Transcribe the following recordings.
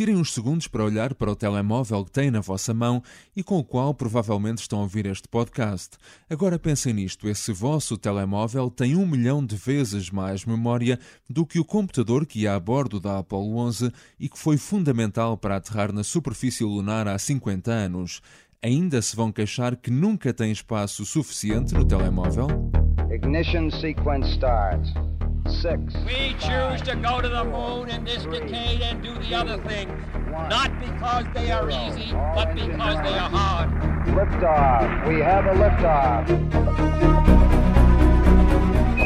Tirem uns segundos para olhar para o telemóvel que têm na vossa mão e com o qual provavelmente estão a ouvir este podcast. Agora pensem nisto, esse vosso telemóvel tem 1 milhão de vezes mais memória do que o computador que ia a bordo da Apollo 11 e que foi fundamental para aterrar na superfície lunar há 50 anos. Ainda se vão queixar que nunca tem espaço suficiente no telemóvel? Ignition sequence starts. Six. We choose to go to the moon in this decade and do the other things, not because they are easy, but because they are hard. Liftoff. We have a liftoff.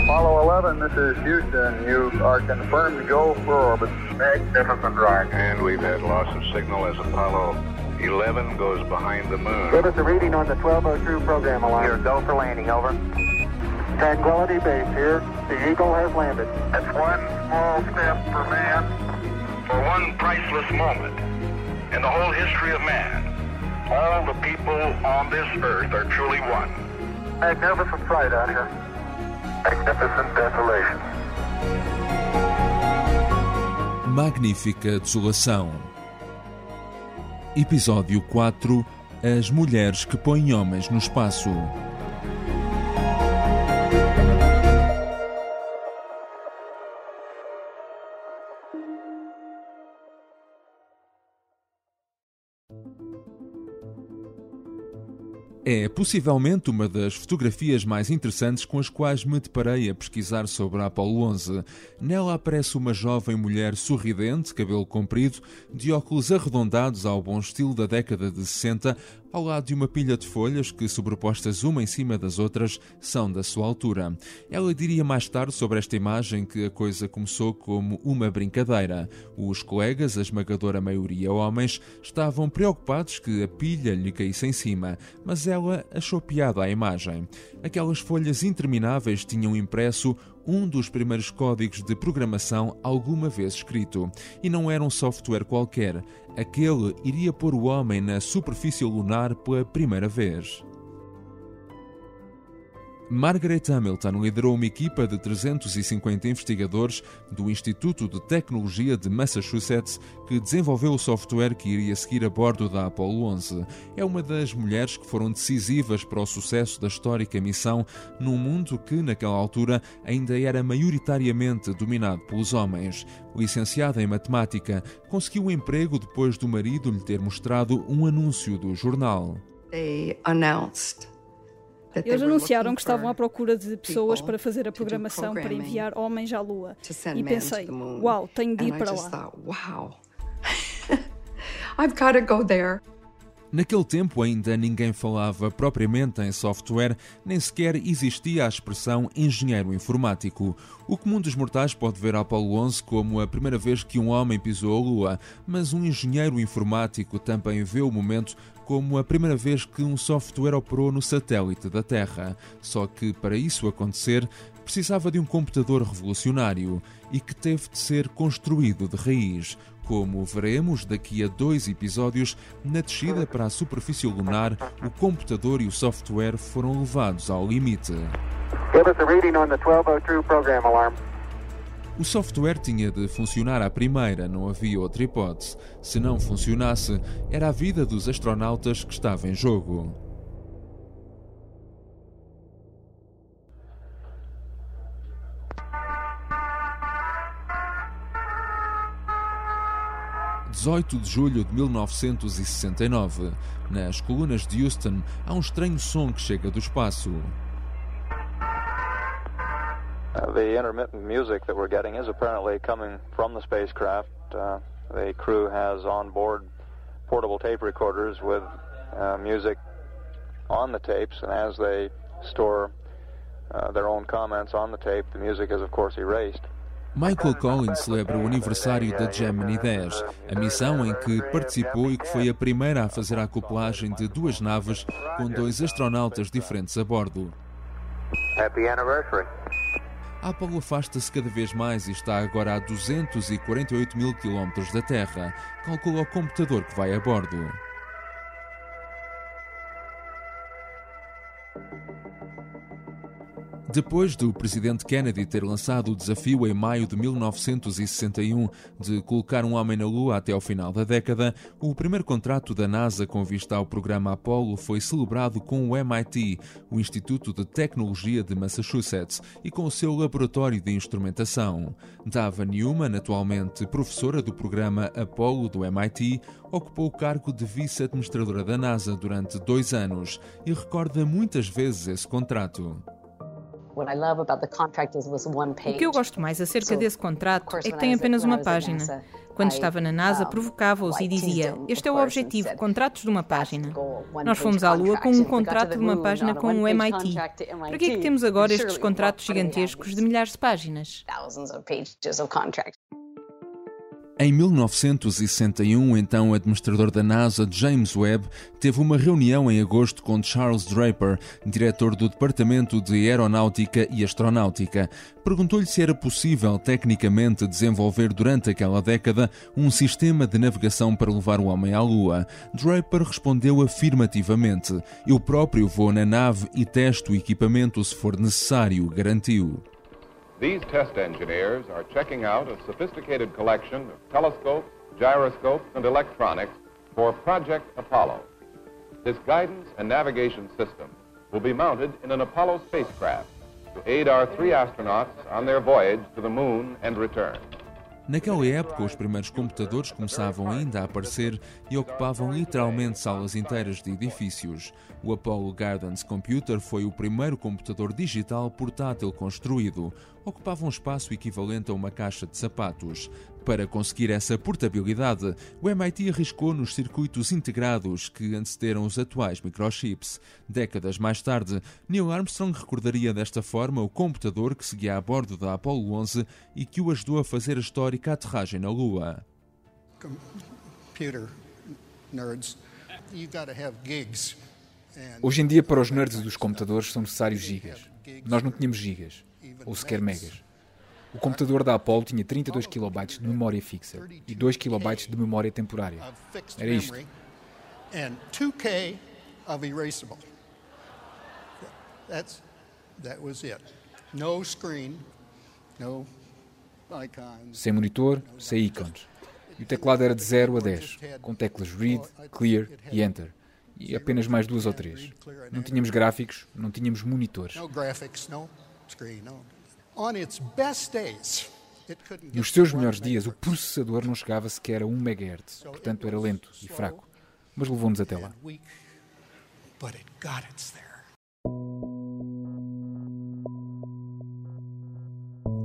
Apollo 11, this is Houston. You are confirmed to go for orbit. Magnificent rocket. And we've had loss of signal as Apollo 11 goes behind the moon. Give us a reading on the 1202 program alarm. You're go for landing, over. Tranquility Base here. The Eagle has landed. That's one small step for man, for one priceless moment in the whole history of man. All the people on this earth are truly one. Magnificent sight out here. Magnificent desolation. Magnífica Desolação. Episódio 4. As mulheres que põem homens no espaço. É possivelmente uma das fotografias mais interessantes com as quais me deparei a pesquisar sobre a Apollo 11. Nela aparece uma jovem mulher sorridente, cabelo comprido, de óculos arredondados ao bom estilo da década de 60, ao lado de uma pilha de folhas que, sobrepostas uma em cima das outras, são da sua altura. Ela diria mais tarde sobre esta imagem que a coisa começou como uma brincadeira. Os colegas, a esmagadora maioria homens, estavam preocupados que a pilha lhe caísse em cima, mas ela achou piada à imagem. Aquelas folhas intermináveis tinham impresso um dos primeiros códigos de programação alguma vez escrito. E não era um software qualquer. Aquele iria pôr o homem na superfície lunar pela primeira vez. Margaret Hamilton liderou uma equipa de 350 investigadores do Instituto de Tecnologia de Massachusetts que desenvolveu o software que iria seguir a bordo da Apollo 11. É uma das mulheres que foram decisivas para o sucesso da histórica missão num mundo que, naquela altura, ainda era maioritariamente dominado pelos homens. Licenciada em matemática, conseguiu um emprego depois do marido lhe ter mostrado um anúncio do jornal. Eles anunciaram que estavam à procura de pessoas para fazer a programação para enviar homens à Lua. E pensei, uau, tenho de ir para lá. Naquele tempo ainda ninguém falava propriamente em software, nem sequer existia a expressão engenheiro informático. O comum dos mortais pode ver a Apollo 11 como a primeira vez que um homem pisou a Lua, mas um engenheiro informático também vê o momento como a primeira vez que um software operou no satélite da Terra. Só que, para isso acontecer, precisava de um computador revolucionário e que teve de ser construído de raiz, como veremos daqui a 2 episódios. Na descida para a superfície lunar, o computador e o software foram levados ao limite. O software tinha de funcionar à primeira, não havia outra hipótese. Se não funcionasse, era a vida dos astronautas que estava em jogo. Em 18 de julho de 1969, nas colunas de Houston, há um estranho som que chega do espaço. The intermittent music that we're getting is apparently coming from the spacecraft. The crew has on board portable tape recorders with music on the tapes, and as they store their own comments on the tape, the music is of course erased. Michael Collins celebra o aniversário da Gemini 10, a missão em que participou e que foi a primeira a fazer a acoplagem de 2 naves com 2 astronautas diferentes a bordo. Happy anniversary. A Apollo afasta-se cada vez mais e está agora a 248 mil quilómetros da Terra, calcula o computador que vai a bordo. Depois do presidente Kennedy ter lançado o desafio em maio de 1961 de colocar um homem na Lua até ao final da década, o primeiro contrato da NASA com vista ao programa Apollo foi celebrado com o MIT, o Instituto de Tecnologia de Massachusetts, e com o seu laboratório de instrumentação. Dava Newman, atualmente professora do programa Apollo do MIT, ocupou o cargo de vice-administradora da NASA durante 2 anos e recorda muitas vezes esse contrato. O que eu gosto mais acerca desse contrato é que tem apenas uma página. Quando estava na NASA, provocava-os e dizia: este é o objetivo, contratos de uma página. Nós fomos à Lua com um contrato de uma página com o MIT. Para que é que temos agora estes contratos gigantescos de milhares de páginas? Em 1961, então administrador da NASA, James Webb, teve uma reunião em agosto com Charles Draper, diretor do Departamento de Aeronáutica e Astronáutica. Perguntou-lhe se era possível, tecnicamente, desenvolver durante aquela década um sistema de navegação para levar o homem à Lua. Draper respondeu afirmativamente. Eu próprio vou na nave e testo o equipamento se for necessário, garantiu. These test engineers are checking out a sophisticated collection of telescopes, gyroscopes, and electronics for Project Apollo. This guidance and navigation system will be mounted in an Apollo spacecraft to aid our 3 astronauts on their voyage to the moon and return. Naquela época, os primeiros computadores começavam ainda a aparecer e ocupavam literalmente salas inteiras de edifícios. O Apollo Gardens Computer foi o primeiro computador digital portátil construído. Ocupava um espaço equivalente a uma caixa de sapatos. Para conseguir essa portabilidade, o MIT arriscou nos circuitos integrados que antecederam os atuais microchips. Décadas mais tarde, Neil Armstrong recordaria desta forma o computador que seguia a bordo da Apollo 11 e que o ajudou a fazer a histórica aterragem na Lua. Computer nerds, you've got to have gigs. Hoje em dia, para os nerds dos computadores, são necessários gigas. Nós não tínhamos gigas, ou sequer megas. O computador da Apollo tinha 32 KB de memória fixa e 2 KB de memória temporária. Era isto. Sem monitor, sem ícones. E o teclado era de 0 a 10, com teclas Read, Clear e Enter. E apenas mais 2 ou 3. Não tínhamos gráficos, não tínhamos monitores. Nos seus melhores dias, o processador não chegava sequer a 1 MHz, portanto era lento e fraco, mas levou-nos até lá.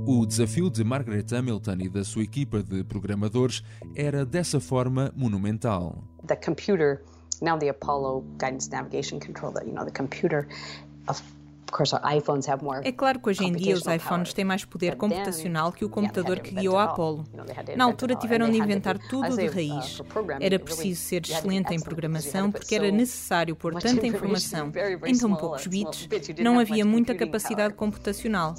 O desafio de Margaret Hamilton e da sua equipa de programadores era, dessa forma, monumental. The computer, now the Apollo Guidance Navigation Control, the computer of... É claro que hoje em dia os iPhones têm mais poder computacional que o computador que guiou a Apollo. Na altura tiveram de inventar tudo de raiz. Era preciso ser excelente em programação porque era necessário pôr tanta informação em tão poucos bits, não havia muita capacidade computacional.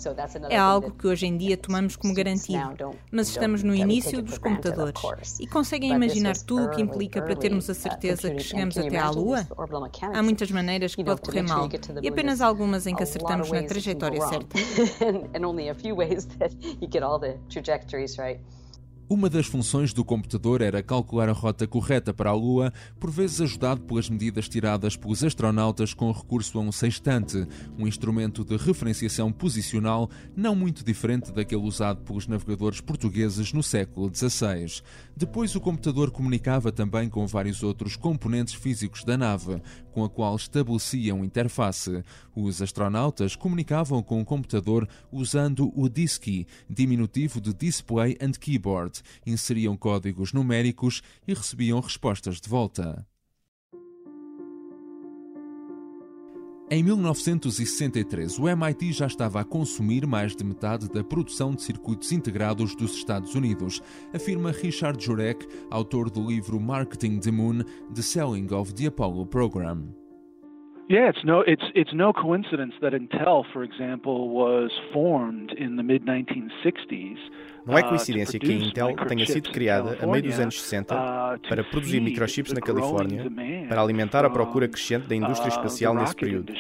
É algo que hoje em dia tomamos como garantido, mas estamos no início dos computadores. E conseguem imaginar tudo o que implica para termos a certeza que chegamos até à Lua? Há muitas maneiras que pode correr mal, e apenas algumas em que acertamos na trajetória certa. Uma das funções do computador era calcular a rota correta para a Lua, por vezes ajudado pelas medidas tiradas pelos astronautas com recurso a um sextante, um instrumento de referenciação posicional não muito diferente daquele usado pelos navegadores portugueses no século XVI. Depois, o computador comunicava também com vários outros componentes físicos da nave, com a qual estabeleciam interface. Os astronautas comunicavam com o computador usando o DISKY, diminutivo de Display and Keyboard. Inseriam códigos numéricos e recebiam respostas de volta. Em 1963, o MIT já estava a consumir mais de metade da produção de circuitos integrados dos Estados Unidos, afirma Richard Jurek, autor do livro Marketing the Moon: The Selling of the Apollo Program. Yeah, it's no coincidence that Intel, for example, was formed in the mid-1960s. Não é coincidência que a Intel tenha sido criada a meio dos anos 60 para produzir microchips na Califórnia, para alimentar a procura crescente da indústria espacial nesse período.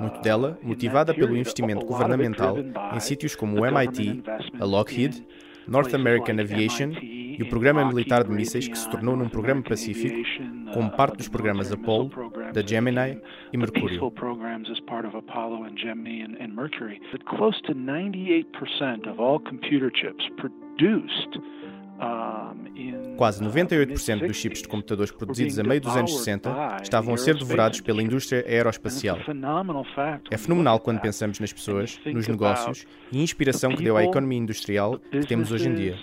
muito dela motivada pelo investimento governamental em sítios como o MIT, a Lockheed, North American Aviation e o Programa Militar de Mísseis, que se tornou num programa pacífico, como parte dos programas Apollo, da Gemini e Mercúrio. Quase 98% dos chips de computadores produzidos a meio dos anos 60 estavam a ser devorados pela indústria aeroespacial. É fenomenal quando pensamos nas pessoas, nos negócios e a inspiração que deu à economia industrial que temos hoje em dia.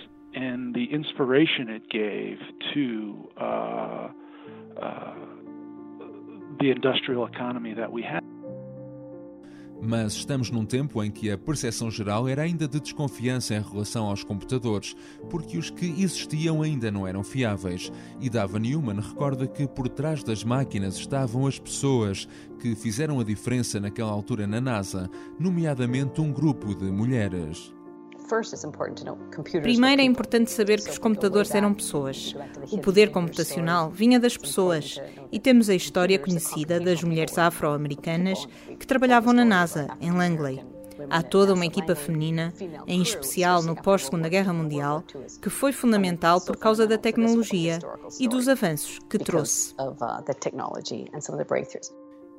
Mas estamos num tempo em que a percepção geral era ainda de desconfiança em relação aos computadores, porque os que existiam ainda não eram fiáveis. E Dava Newman recorda que por trás das máquinas estavam as pessoas que fizeram a diferença naquela altura na NASA, nomeadamente um grupo de mulheres. Primeiro é importante saber que os computadores eram pessoas. O poder computacional vinha das pessoas e temos a história conhecida das mulheres afro-americanas que trabalhavam na NASA, em Langley. Há toda uma equipa feminina, em especial no pós-Segunda Guerra Mundial, que foi fundamental por causa da tecnologia e dos avanços que trouxe.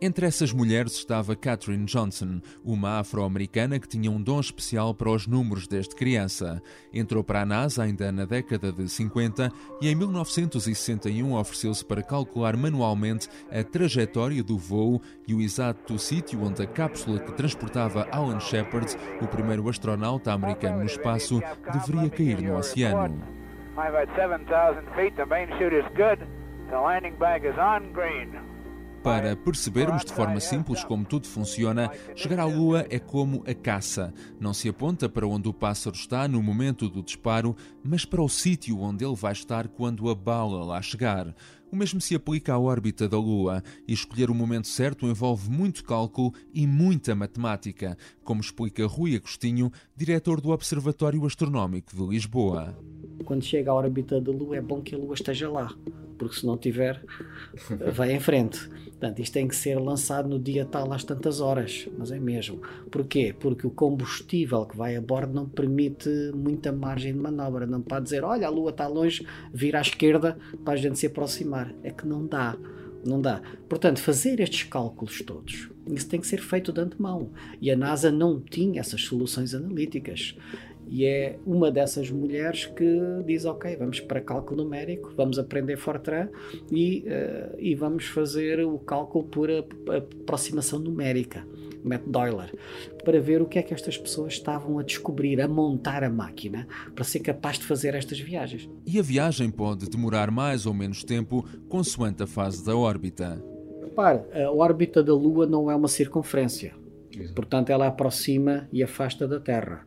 Entre essas mulheres estava Katherine Johnson, uma afro-americana que tinha um dom especial para os números desde criança. Entrou para a NASA ainda na década de 50 e em 1961 ofereceu-se para calcular manualmente a trajetória do voo e o exato sítio onde a cápsula que transportava Alan Shepard, o primeiro astronauta americano no espaço, deveria cair no oceano. Para percebermos de forma simples como tudo funciona, chegar à Lua é como a caça. Não se aponta para onde o pássaro está no momento do disparo, mas para o sítio onde ele vai estar quando a bala lá chegar. O mesmo se aplica à órbita da Lua, e escolher o momento certo envolve muito cálculo e muita matemática, como explica Rui Agostinho, diretor do Observatório Astronómico de Lisboa. Quando chega à órbita da Lua, é bom que a Lua esteja lá, porque se não tiver, vai em frente. Portanto, isto tem que ser lançado no dia tal às tantas horas, mas é mesmo. Porquê? Porque o combustível que vai a bordo não permite muita margem de manobra. Não pode dizer, olha, a Lua está longe, vira à esquerda para a gente se aproximar. É que não dá. Não dá. Portanto, fazer estes cálculos todos, isso tem que ser feito de antemão. E a NASA não tinha essas soluções analíticas. E é uma dessas mulheres que diz, ok, vamos para cálculo numérico, vamos aprender Fortran e vamos fazer o cálculo por aproximação numérica, método Euler, para ver o que é que estas pessoas estavam a descobrir, a montar a máquina, para ser capaz de fazer estas viagens. E a viagem pode demorar mais ou menos tempo, consoante a fase da órbita. Repare, a órbita da Lua não é uma circunferência. Portanto, ela aproxima e afasta da Terra.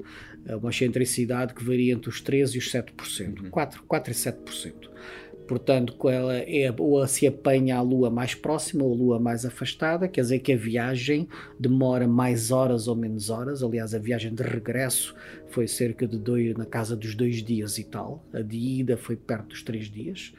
É uma excentricidade que varia entre os 3% e os 7%. 4% e 7%. Portanto, ela ou se apanha a Lua mais próxima ou a Lua mais afastada, quer dizer que a viagem demora mais horas ou menos horas. Aliás, a viagem de regresso foi cerca de na casa dos 2 dias e tal. A de ida foi perto dos 3 dias.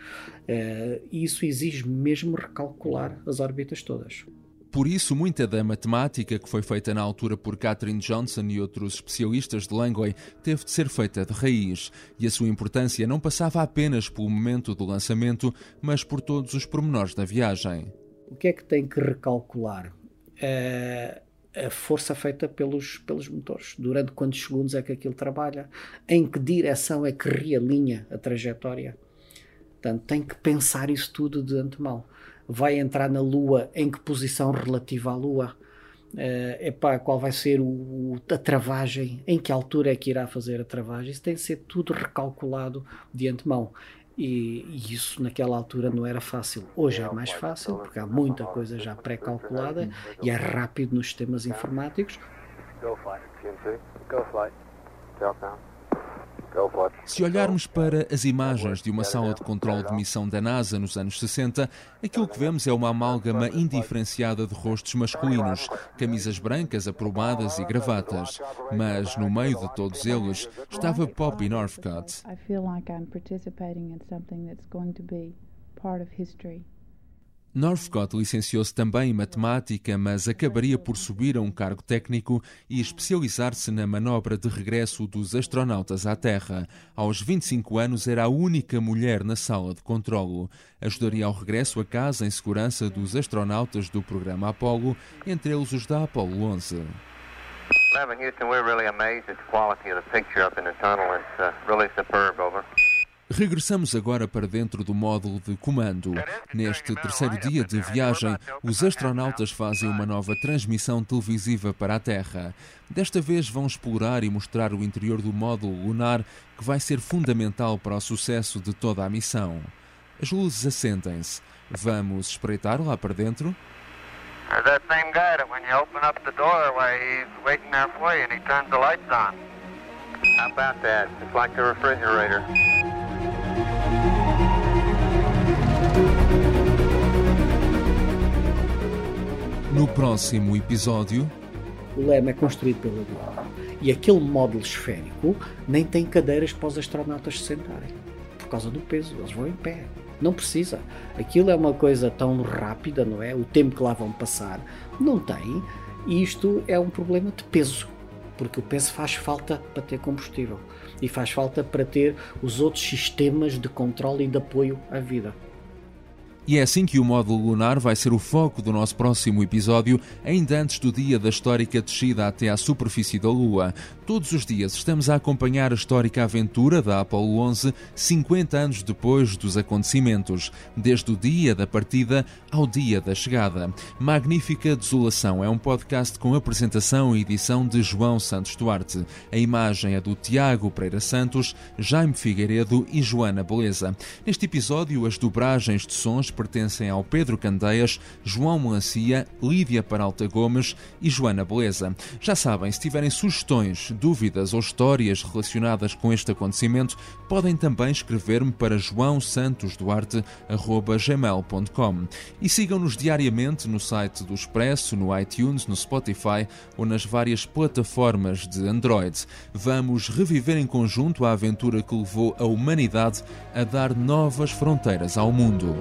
E isso exige mesmo recalcular as órbitas todas. Por isso, muita da matemática que foi feita na altura por Katherine Johnson e outros especialistas de Langley teve de ser feita de raiz, e a sua importância não passava apenas pelo momento do lançamento, mas por todos os pormenores da viagem. O que é que tem que recalcular? A força feita pelos motores, durante quantos segundos é que aquilo trabalha, em que direção é que realinha a trajetória. Portanto, tem que pensar isso tudo de antemão. Vai entrar na Lua, em que posição relativa à Lua? Qual vai ser a travagem? Em que altura é que irá fazer a travagem? Isso tem de ser tudo recalculado de antemão. E isso naquela altura não era fácil. Hoje é mais fácil, porque há muita coisa já pré-calculada e é rápido nos sistemas informáticos. Se olharmos para as imagens de uma sala de controle de missão da NASA nos anos 60, aquilo que vemos é uma amálgama indiferenciada de rostos masculinos, camisas brancas, aprumadas e gravatas. Mas no meio de todos eles estava Poppy Northcott. Northcott licenciou-se também em matemática, mas acabaria por subir a um cargo técnico e especializar-se na manobra de regresso dos astronautas à Terra. Aos 25 anos era a única mulher na sala de controlo. Ajudaria ao regresso a casa em segurança dos astronautas do programa Apollo, entre eles os da Apollo 11. Regressamos agora para dentro do módulo de comando. Neste terceiro dia de viagem, os astronautas fazem uma nova transmissão televisiva para a Terra. Desta vez vão explorar e mostrar o interior do módulo lunar, que vai ser fundamental para o sucesso de toda a missão. As luzes acendem-se. Vamos espreitar lá para dentro? No próximo episódio... O LEM é construído pela Lua e aquele módulo esférico nem tem cadeiras para os astronautas se sentarem. Por causa do peso, eles vão em pé. Não precisa. Aquilo é uma coisa tão rápida, não é? O tempo que lá vão passar não tem. E isto é um problema de peso, porque o peso faz falta para ter combustível e faz falta para ter os outros sistemas de controle e de apoio à vida. E é assim que o módulo lunar vai ser o foco do nosso próximo episódio, ainda antes do dia da histórica descida até à superfície da Lua. Todos os dias estamos a acompanhar a histórica aventura da Apollo 11, 50 anos depois dos acontecimentos, desde o dia da partida ao dia da chegada. Magnífica Desolação é um podcast com apresentação e edição de João Santos Duarte. A imagem é do Tiago Pereira Santos, Jaime Figueiredo e Joana Beleza. Neste episódio, as dobragens de sons pertencem ao Pedro Candeias, João Melancia, Lídia Paralta Gomes e Joana Beleza. Já sabem, se tiverem sugestões, dúvidas ou histórias relacionadas com este acontecimento, podem também escrever-me para joaosantosduarte@gmail.com. E sigam-nos diariamente no site do Expresso, no iTunes, no Spotify ou nas várias plataformas de Android. Vamos reviver em conjunto a aventura que levou a humanidade a dar novas fronteiras ao mundo.